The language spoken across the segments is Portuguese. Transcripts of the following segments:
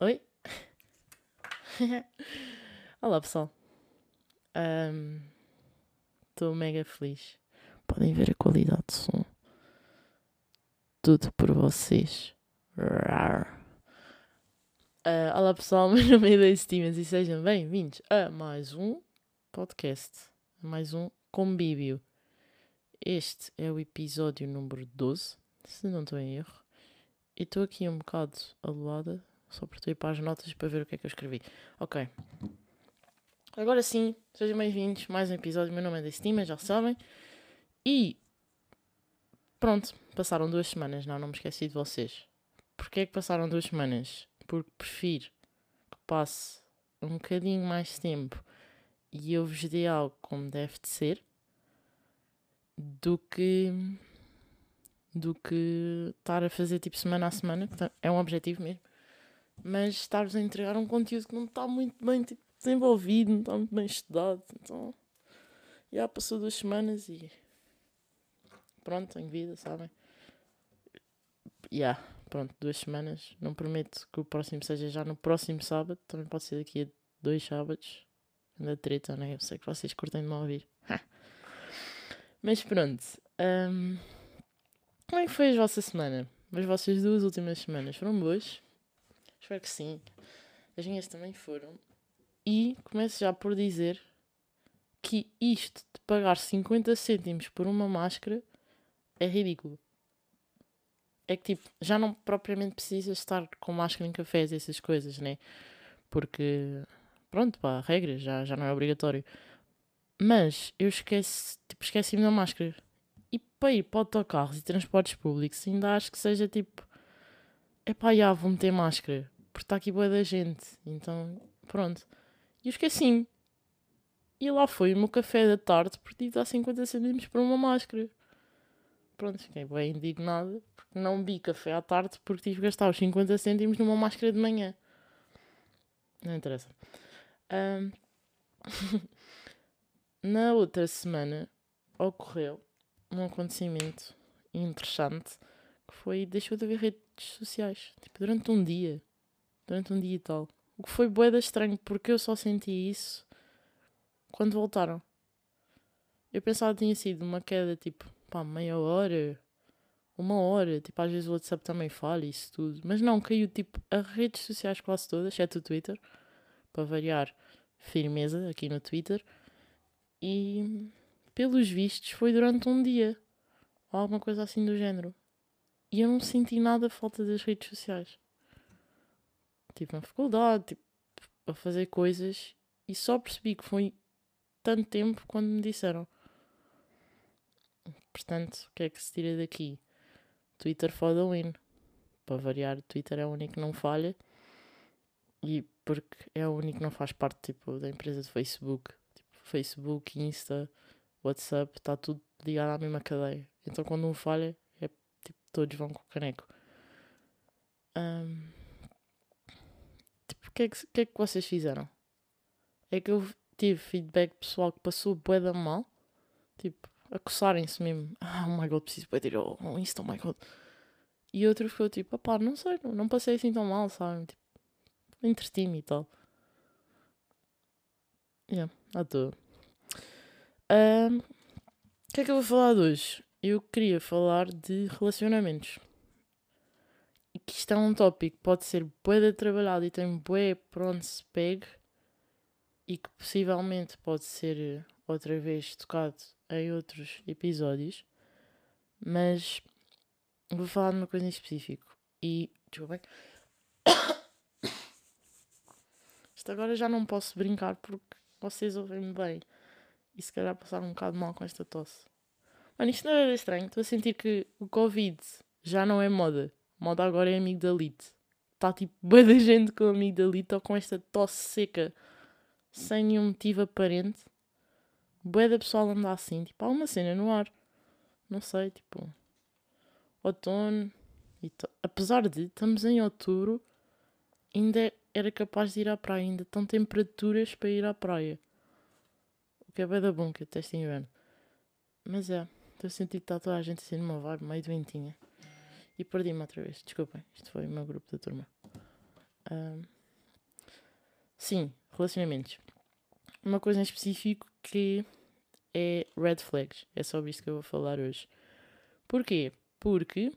Oi. Olá pessoal, estou mega feliz. Podem ver a qualidade do som. Tudo por vocês. Olá pessoal, meu nome é Daisy Timmons e sejam bem-vindos a mais um podcast, mais um convívio. Este é o episódio número 12, se não estou em erro. E estou aqui um bocado aluada, só para ir para as notas para ver o que é que eu escrevi. Ok. Agora sim, sejam bem-vindos a mais um episódio. Meu nome é Daisy Timmons, já sabem. E pronto, passaram 2 semanas. Não me esqueci de vocês. Porquê é que passaram 2 semanas? Porque prefiro que passe um bocadinho mais tempo e eu vos dê algo como deve de ser do que estar a fazer tipo semana a semana, que é um objetivo mesmo. Mas estar-vos a entregar um conteúdo que não está muito bem tipo, desenvolvido, não está muito bem estudado. Então, já passou 2 semanas e pronto, tenho vida, sabem? Já, pronto, 2 semanas. Não prometo que o próximo seja já no próximo sábado. Também pode ser daqui a 2 sábados. Ainda treta, né? Eu sei que vocês curtem de me ouvir. Mas pronto. Como é que foi a vossa semana? As vossas 2 últimas semanas foram boas? Espero que sim. As minhas também foram. E começo já por dizer que isto de pagar 50 cêntimos por uma máscara é ridículo. É que tipo, já não propriamente precisas estar com máscara em cafés e essas coisas, né? Porque, pronto, pá, regra, já não é obrigatório. Mas eu esqueci-me da máscara. E para ir para autocarros e transportes públicos ainda acho que seja tipo... Epá, já vou meter máscara, porque está aqui boa da gente, então pronto. E eu esqueci-me. E lá foi o meu café da tarde, perdido a 50 cêntimos por uma máscara. Pronto, fiquei bem indignada, porque não bebi café à tarde, porque tive que gastar os 50 cêntimos numa máscara de manhã. Não interessa. Na outra semana, ocorreu um acontecimento interessante, que foi, deixou de haver redes sociais, tipo, durante um dia e tal, o que foi bué da estranho, porque eu só senti isso quando voltaram. Eu pensava que tinha sido uma queda, tipo, pá, meia hora, 1 hora, tipo, às vezes o WhatsApp também falha, isso tudo, mas não, caiu, tipo, as redes sociais quase todas, exceto o Twitter, para variar, firmeza, aqui no Twitter, e, pelos vistos, foi durante um dia, ou alguma coisa assim do género. E eu não senti nada a falta das redes sociais. Tipo, na faculdade, tipo, a fazer coisas. E só percebi que foi tanto tempo quando me disseram. Portanto, o que é que se tira daqui? Twitter for the win. Para variar, Twitter é o único que não falha. E porque é o único que não faz parte, tipo, da empresa de Facebook. Tipo, Facebook, Insta, WhatsApp, está tudo ligado à mesma cadeia. Então, quando um falha... Tipo, todos vão com o caneco. Tipo, o que é que vocês fizeram? É que eu tive feedback pessoal que passou bué da mal. Tipo, a coçarem-se mesmo. Ah, oh my god, preciso bué tirar um Insta, oh my god. E outro ficou tipo, pá, não sei, não passei assim tão mal, sabe? Tipo, entreti-me e tal. Yeah, à toa. O que é que eu vou falar de hoje? Eu queria falar de relacionamentos. E que isto é um tópico que pode ser bué trabalhado e tem bué para onde se pegue. E que possivelmente pode ser outra vez tocado em outros episódios. Mas vou falar de uma coisa em específico. E, desculpem. Isto agora já não posso brincar porque vocês ouvem-me bem. E se calhar passar um bocado mal com esta tosse. Mano, isto não é estranho. Estou a sentir que o Covid já não é moda. Moda agora é amigdalite. Está tipo bué da gente com amigdalite ou com esta tosse seca. Sem nenhum motivo aparente. Bué da pessoal anda assim. Tipo, há uma cena no ar. Não sei, tipo... Outono... Apesar de, estamos em outubro. Ainda é era capaz de ir à praia. Ainda estão temperaturas para ir à praia. O que é bem da bom, que até este inverno. Mas é, estou a sentir que está toda a gente assim numa vibe meio doentinha. E perdi-me outra vez, desculpem. Isto foi o meu grupo da turma. Sim, relacionamentos. Uma coisa em específico que é red flags. É sobre isto que eu vou falar hoje. Porquê? Porque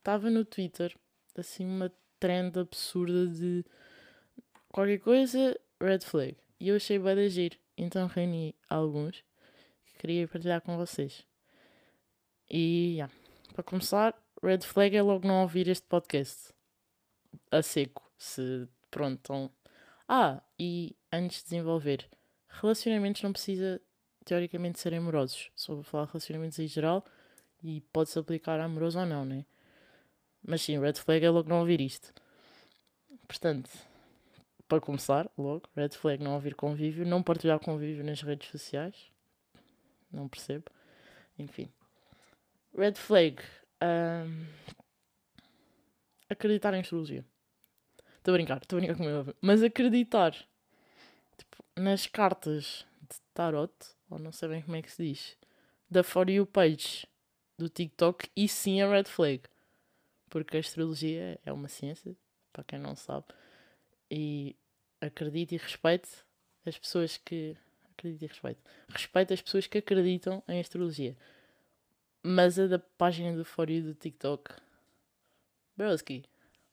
estava no Twitter assim uma trend absurda de qualquer coisa red flag. E eu achei bem de agir. Então reuni alguns que queria partilhar com vocês. E, para começar, red flag é logo não ouvir este podcast. A seco. Se pronto, então... e antes de desenvolver, relacionamentos não precisa, teoricamente, serem amorosos. Só vou falar de relacionamentos em geral e pode-se aplicar a amoroso ou não, né? Mas sim, red flag é logo não ouvir isto. Portanto, para começar, logo, red flag não ouvir convívio, não partilhar convívio nas redes sociais. Não percebo. Enfim. Red flag. Acreditar em astrologia. Estou a brincar comigo. Mas acreditar nas cartas de tarot, ou não sei bem como é que se diz, da For You Page do TikTok, e sim é red flag. Porque a astrologia é uma ciência, para quem não sabe. E acredito e respeito as pessoas que... Acredito e respeito. Respeito as pessoas que acreditam em astrologia. Mas a da página do For You do TikTok, Broski,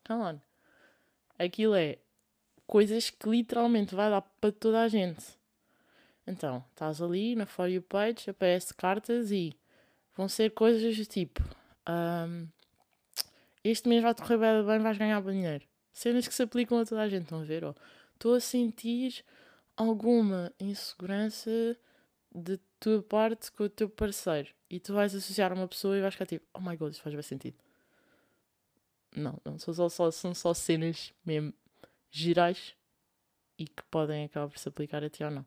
come on. Aquilo é coisas que literalmente vai dar para toda a gente. Então, estás ali na For You Page, aparece cartas e vão ser coisas do tipo: este mês vai correr bem, vais ganhar bem dinheiro. Cenas que se aplicam a toda a gente, estão a ver? Estou a sentir alguma insegurança de tua parte com o teu parceiro. E tu vais associar uma pessoa e vais ficar tipo, oh my god, isto faz bem sentido. Não são só cenas mesmo gerais e que podem acabar por se aplicar a ti ou não.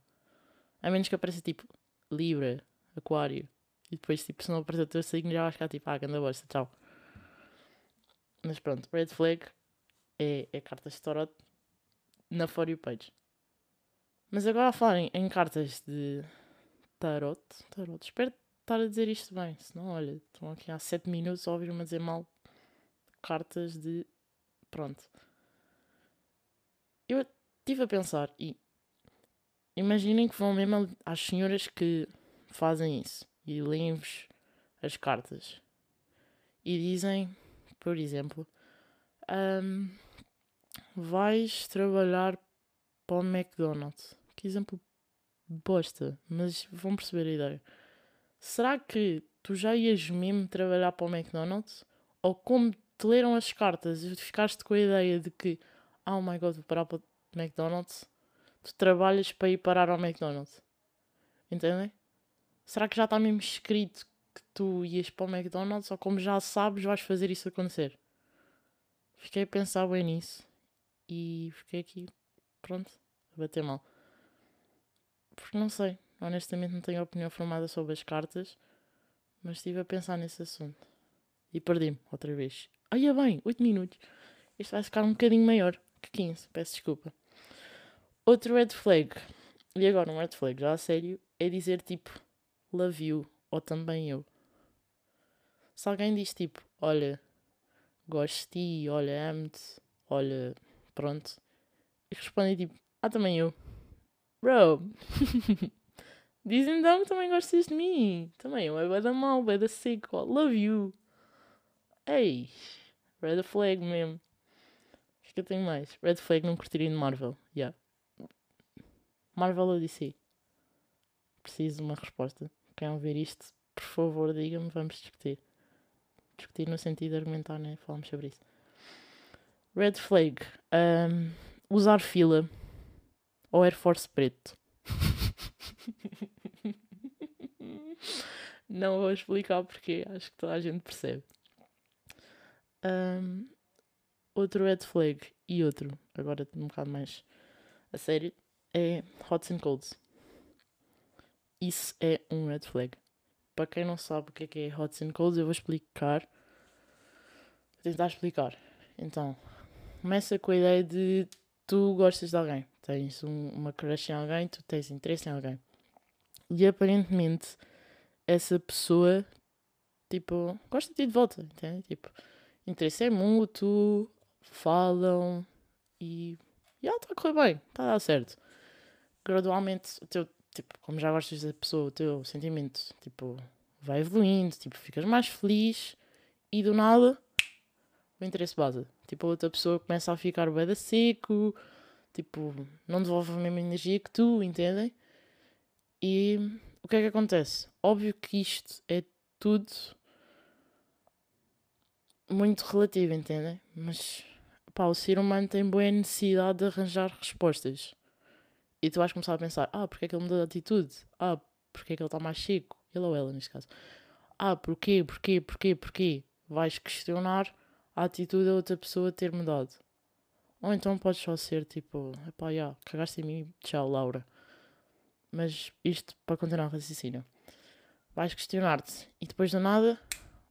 A menos que apareça tipo Libra, Aquário, e depois tipo, se não aparecer o teu signo, já vais ficar tipo, ganda bosta, tchau. Mas pronto, red flag é cartas de tarot na For You Page. Mas agora a falar em cartas de tarot, espero estar a dizer isto bem, senão olha, estão aqui há 7 minutos a ouvir-me dizer mal cartas de... pronto. Eu estive a pensar e imaginem que vão mesmo às senhoras que fazem isso e leem-vos as cartas e dizem, por exemplo, vais trabalhar para o McDonald's. Que exemplo bosta, mas vão perceber a ideia. Será que tu já ias mesmo trabalhar para o McDonald's? Ou como te leram as cartas e ficaste com a ideia de que oh my god, vou parar para o McDonald's, tu trabalhas para ir parar ao McDonald's. Entendem? Será que já está mesmo escrito que tu ias para o McDonald's? Ou como já sabes, vais fazer isso acontecer? Fiquei a pensar bem nisso. E fiquei aqui, pronto, a bater mal. Porque não sei, honestamente não tenho opinião formada sobre as cartas, mas estive a pensar nesse assunto. E perdi-me outra vez. Olha bem, 8 minutos. Isto vai ficar um bocadinho maior que 15, peço desculpa. Outro red flag, e agora um red flag já a sério, é dizer tipo, love you, ou também eu. Se alguém diz tipo, olha, gosto de ti, olha, amo-te, olha, pronto, e responde tipo, também eu. Bro, dizem então que também gostas de mim. Também eu, é bué da mal, bué da seco, love you. Ei, red flag mesmo. Acho que eu tenho mais. Red flag não curtiria de Marvel. Marvel ou DC? Preciso de uma resposta. Quem ouvir isto, por favor, diga-me, vamos discutir. Discutir no sentido de argumentar, né? Falamos sobre isso. Red flag. Usar fila ou Air Force preto. Não vou explicar porque acho que toda a gente percebe. Outro red flag e outro, agora um bocado mais a sério, é hot and colds. Isso é um red flag. Para quem não sabe o que é hot and colds, eu vou tentar explicar. Então, Começa com a ideia de tu gostas de alguém, tens uma crush em alguém, tu tens interesse em alguém. E aparentemente essa pessoa, tipo, gosta de ti de volta, entende? Tipo, interesse é mútuo, falam e ela está a correr bem, está a dar certo. Gradualmente, o teu, tipo, como já gostas da pessoa, o teu sentimento, tipo, vai evoluindo, tipo, ficas mais feliz e do nada o interesse base. Tipo, a outra pessoa começa a ficar bué de seco, tipo, não devolve a mesma energia que tu, entendem? E o que é que acontece? Óbvio que isto é tudo muito relativo, entendem? Mas, pá, o ser humano tem boa necessidade de arranjar respostas. E tu vais começar a pensar, porque é que ele mudou de atitude? Porque é que ele está mais seco? Ele ou ela, neste caso. Porquê? Vais questionar a atitude da outra pessoa ter mudado. Ou então podes só ser tipo, cagaste em mim, tchau, Laura. Mas isto, para continuar o raciocínio, vais questionar-te. E depois do nada,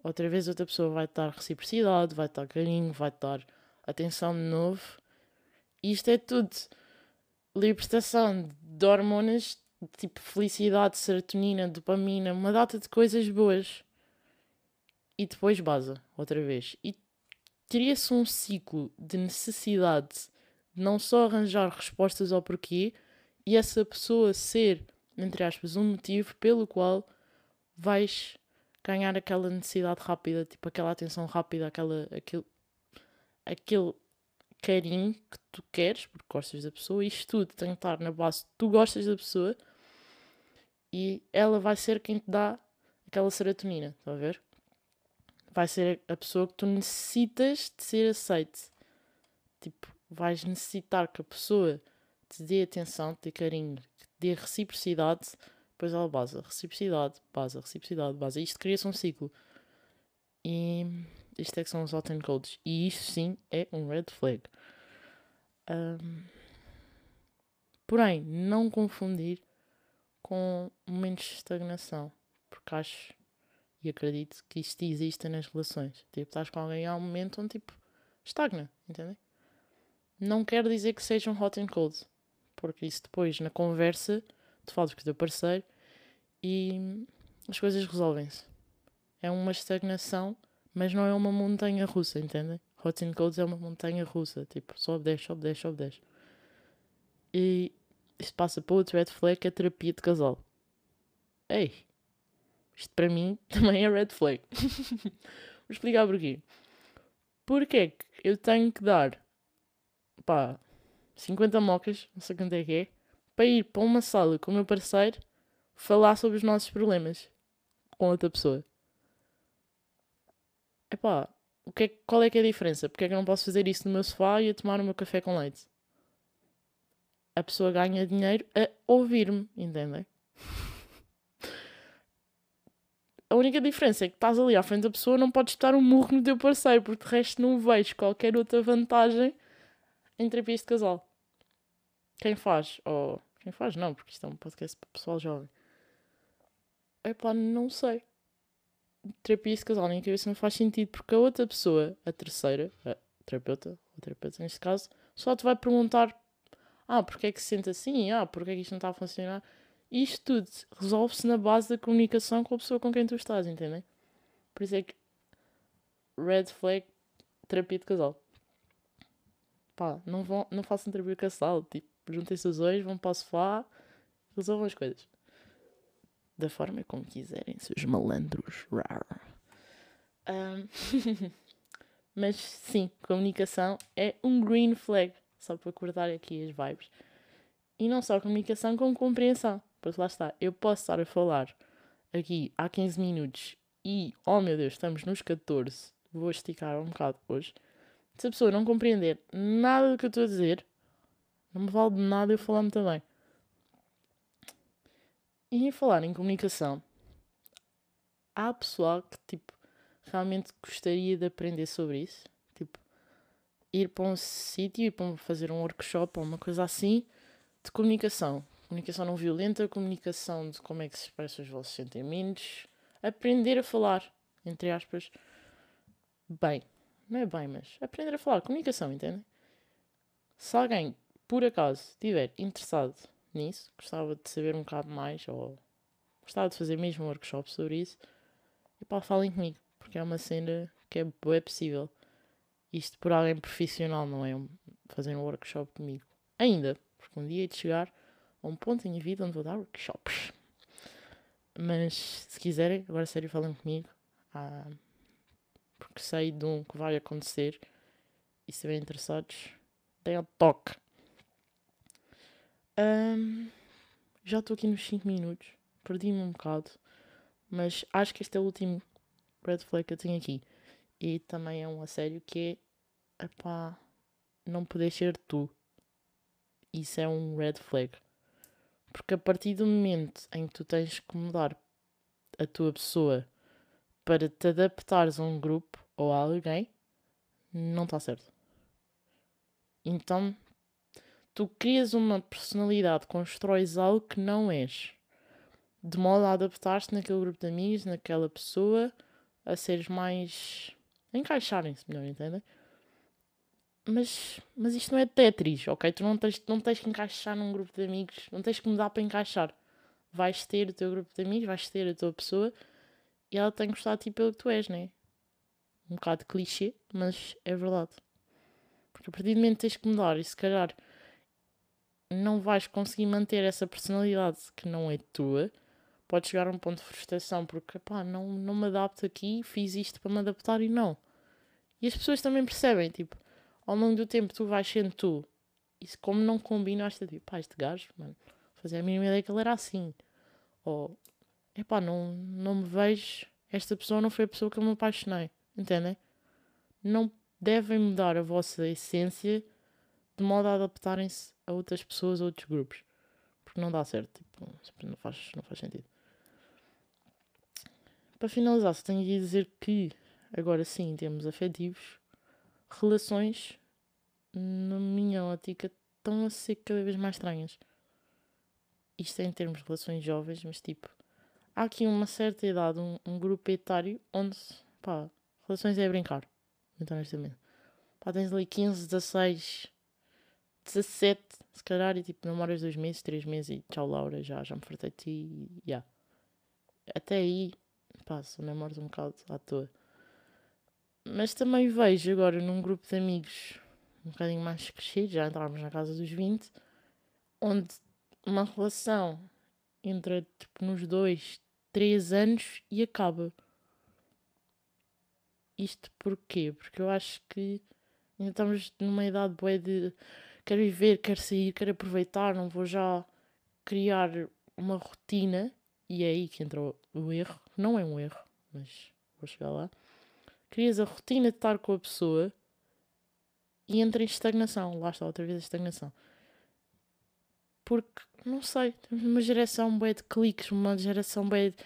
outra vez outra pessoa vai-te dar reciprocidade, vai-te dar carinho, vai-te dar atenção de novo. E isto é tudo libertação de hormonas, tipo felicidade, serotonina, dopamina, uma data de coisas boas. E depois baza, outra vez. E teria-se um ciclo de necessidade de não só arranjar respostas ao porquê, e essa pessoa ser, entre aspas, um motivo pelo qual vais ganhar aquela necessidade rápida, tipo aquela atenção rápida, aquele carinho que tu queres, porque gostas da pessoa, e isto tudo tem que estar na base de tu gostas da pessoa e ela vai ser quem te dá aquela serotonina, está a ver? Vai ser a pessoa que tu necessitas de ser aceite. Tipo, vais necessitar que a pessoa te dê atenção, te dê carinho, te dê reciprocidade, depois ela baza. Reciprocidade, baza. Isto cria-se um ciclo. E isto é que são os hot and colds. E isto sim é um red flag. Porém, não confundir com momentos de estagnação. Porque acho e acredito que isto exista nas relações. Tipo, estás com alguém há um momento onde tipo estagna, entendem? Não quero dizer que seja um hot and cold. Porque isso depois, na conversa, tu falas com o teu parceiro e as coisas resolvem-se. É uma estagnação, mas não é uma montanha russa, entendem? Hot and cold é uma montanha russa. Tipo, sobe, desce. E isto passa para outro red flag, que é a terapia de casal. Ei! Isto para mim também é red flag. Vou explicar porquê. Porque é que eu tenho que dar 50 mocas, não sei quanto é que é, para ir para uma sala com o meu parceiro falar sobre os nossos problemas com outra pessoa? Qual é que é a diferença? Porque é que eu não posso fazer isso no meu sofá e a tomar o meu café com leite? A pessoa ganha dinheiro a ouvir-me, entendem? A única diferença é que estás ali à frente da pessoa, não podes dar um murro no teu parceiro, porque de resto não vejo qualquer outra vantagem em terapias de casal. Quem faz não, porque isto é um podcast para pessoal jovem. Não sei. Terapias de casal, nem cabeça não faz sentido, porque a outra pessoa, a terceira, a terapeuta, ou terapeuta neste caso, só te vai perguntar porque é que se sente assim, porque é que isto não está a funcionar. E isto tudo resolve-se na base da comunicação com a pessoa com quem tu estás, entendem? Por isso é que red flag, terapia de casal. Não façam terapia de casal, tipo, juntem-se os dois, vão para o sofá, resolvam as coisas. Da forma como quiserem, seus malandros. Mas sim, comunicação é um green flag, só para cortar aqui as vibes. E não só comunicação, como compreensão. Porque lá está, eu posso estar a falar aqui há 15 minutos e, oh meu Deus, estamos nos 14, vou esticar um bocado hoje. Se a pessoa não compreender nada do que eu estou a dizer, não me vale de nada eu falar-me também. E em falar em comunicação, há pessoal que, tipo, realmente gostaria de aprender sobre isso. Tipo, ir para um sítio, fazer um workshop ou uma coisa assim de comunicação. Comunicação não violenta, comunicação de como é que se expressam os vossos sentimentos. Aprender a falar, entre aspas, bem. Não é bem, mas aprender a falar. Comunicação, entendem? Se alguém, por acaso, estiver interessado nisso, gostava de saber um bocado mais, ou gostava de fazer mesmo um workshop sobre isso, e pá, falem comigo, porque é uma cena que é possível. Isto por alguém profissional, não é fazer um workshop comigo. Ainda, porque um dia hei de chegar a um ponto em minha vida onde vou dar workshops. Mas, se quiserem, agora sério, falem comigo, porque sei de um que vai acontecer, e se bem interessados, deem ao toque. Já estou aqui nos 5 minutos, perdi-me um bocado, mas acho que este é o último red flag que eu tenho aqui. E também é um a sério que é, epá, não podes ser tu. Isso é um red flag. Porque a partir do momento em que tu tens que mudar a tua pessoa para te adaptares a um grupo ou a alguém, não está certo. Então, tu crias uma personalidade, constróis algo que não és, de modo a adaptar-te naquele grupo de amigos, naquela pessoa, a seres mais... a encaixarem-se melhor, entendem? Mas isto não é Tetris, ok? Tu não tens que encaixar num grupo de amigos, não tens que mudar para encaixar. Vais ter o teu grupo de amigos, vais ter a tua pessoa, e ela tem que gostar de ti pelo que tu és, não é? Um bocado clichê, mas é verdade. Porque a partir do momento tens que mudar, e se calhar não vais conseguir manter essa personalidade que não é tua, pode chegar a um ponto de frustração, porque pá, não me adapto aqui, fiz isto para me adaptar e não. E as pessoas também percebem, tipo, ao longo do tempo tu vais sendo tu, e se como não combina, acho que tipo, pá, este gajo, mano, fazia a mínima ideia que ele era assim. Ou, epá, não me vejo, esta pessoa não foi a pessoa que eu me apaixonei, entendem? Não devem mudar a vossa essência de modo a adaptarem-se a outras pessoas, a outros grupos. Porque não dá certo, tipo, não faz sentido. Para finalizar, só tenho de dizer que, agora sim, em termos afetivos, relações, na minha ótica, estão a ser cada vez mais estranhas. Isto é em termos de relações jovens, mas tipo, há aqui uma certa idade, um grupo etário, onde, pá, relações é brincar. Então, honestamente. Pá, tens ali 15, 16, 17, se calhar, e tipo, namoras 2 meses, 3 meses, e tchau Laura, já me fartei de ti, e yeah. Até aí, pá, só namoras um bocado à toa. Mas também vejo agora num grupo de amigos um bocadinho mais crescido, já entramos na casa dos 20, onde uma relação entra tipo, nos 2, 3 anos e acaba. Isto porquê? Porque eu acho que ainda estamos numa idade boa de quero viver, quero sair, quero aproveitar, não vou já criar uma rotina. E é aí que entra o erro. Não é um erro, mas vou chegar lá. Crias a rotina de estar com a pessoa e entra em estagnação. Lá está outra vez a estagnação. Porque, não sei, temos uma geração bué de cliques, uma geração bué de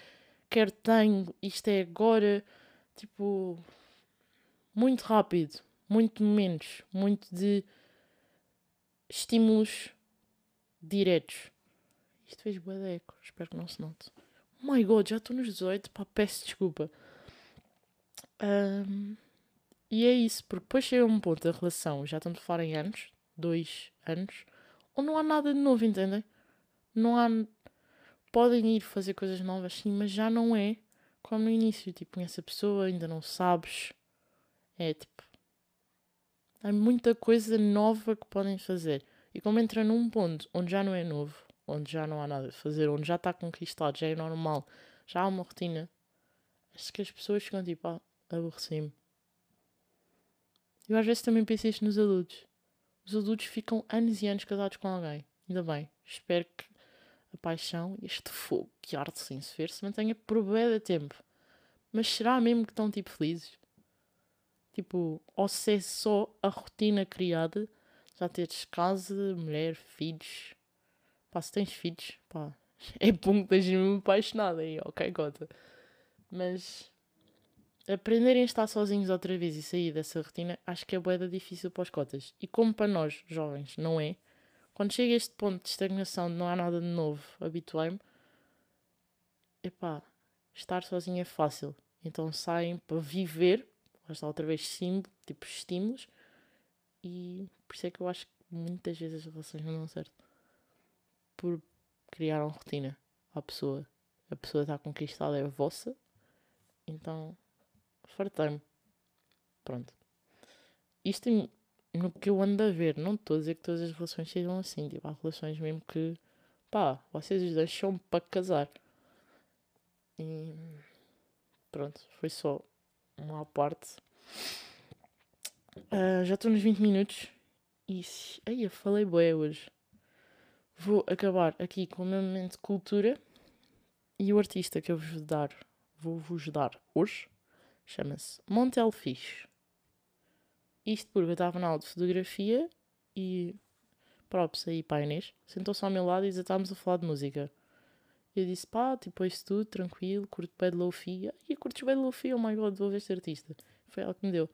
quero, tenho, isto é agora. Tipo, muito rápido, muito menos, muito de estímulos diretos. Isto fez bué de eco, espero que não se note. Oh my God, já estou nos 18, pá, peço desculpa. E é isso, porque depois chega um ponto da relação, já estamos a falar em anos, 2 anos, ou não há nada de novo, entendem? Não há... Podem ir fazer coisas novas, sim, mas já não é como no início, tipo, conhece a pessoa, ainda não sabes. É, tipo... Há muita coisa nova que podem fazer. E como entra num ponto onde já não é novo, onde já não há nada a fazer, onde já está conquistado, já é normal, já há uma rotina, acho que as pessoas ficam tipo... aborreci-me. Eu às vezes também penso isto nos adultos. Os adultos ficam anos e anos casados com alguém. Ainda bem. Espero que a paixão e este fogo que arde sem se ver se mantenha por bué de tempo. Mas será mesmo que estão tipo felizes? Tipo, ou se é só a rotina criada, já teres casa, mulher, filhos. Pá, se tens filhos, pá, é bom que estejas mesmo apaixonada aí, ok, gota. Mas... aprenderem a estar sozinhos outra vez e sair dessa rotina, acho que é bué difícil para os cotas. E como para nós, jovens, não é? Quando chega a este ponto de estagnação de não há nada de novo, habituei-me. Epá, estar sozinho é fácil. Então saem para viver, lá está outra vez, sim, tipo estímulos. E por isso é que eu acho que muitas vezes as relações não dão certo por criar uma rotina à pessoa. A pessoa está conquistada, é a vossa. Então, fartei-me. Pronto. Isto no que eu ando a ver. Não estou a dizer que todas as relações sejam assim. Tipo, há relações mesmo que... Pá, vocês os dois são para casar. E... Pronto, foi só uma parte. Já estou nos 20 minutos. E... Ai, eu falei bué hoje. Vou acabar aqui com o meu momento de cultura. E o artista que eu vou-vos dar hoje, chama-se Montel Fisch. Isto porque eu estava na aula de fotografia e... Props aí para a Inês. Sentou-se ao meu lado e já estávamos a falar de música. Eu disse, pá, tipo, isso tudo, tranquilo, curto bem de lo-fi. E curtes bem de lo-fi, oh my god, vou ver este artista. Foi ela que me deu.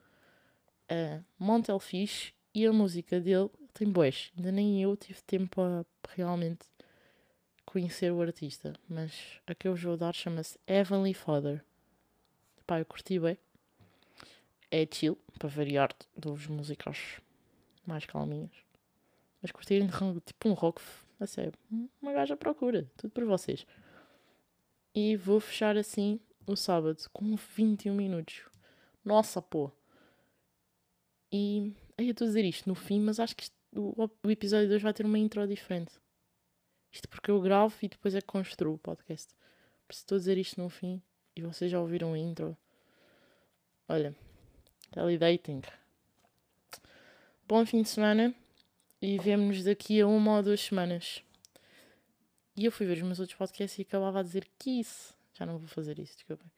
Montel Fisch e a música dele tem boés. Ainda nem eu tive tempo a realmente conhecer o artista. Mas a que eu vos vou dar chama-se Heavenly Father. Pá, eu curti bem. É chill, para variar, dou-vos músicas mais calminhas. Mas curtirem tipo um rock, a sério, uma gaja procura, tudo por vocês. E vou fechar assim o sábado, com 21 minutos. Nossa, pô! E aí eu estou a dizer isto no fim, mas acho que o episódio 2 vai ter uma intro diferente. Isto porque eu gravo e depois é que construo o podcast. Por isso estou a dizer isto no fim e vocês já ouviram a intro. Olha, teledating. Bom fim de semana. E vemo-nos daqui a 1 ou 2 semanas. E eu fui ver os meus outros podcasts e acabava a dizer que isso. Já não vou fazer isso, desculpem.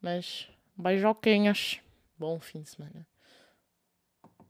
Mas, beijoquinhas. Bom fim de semana.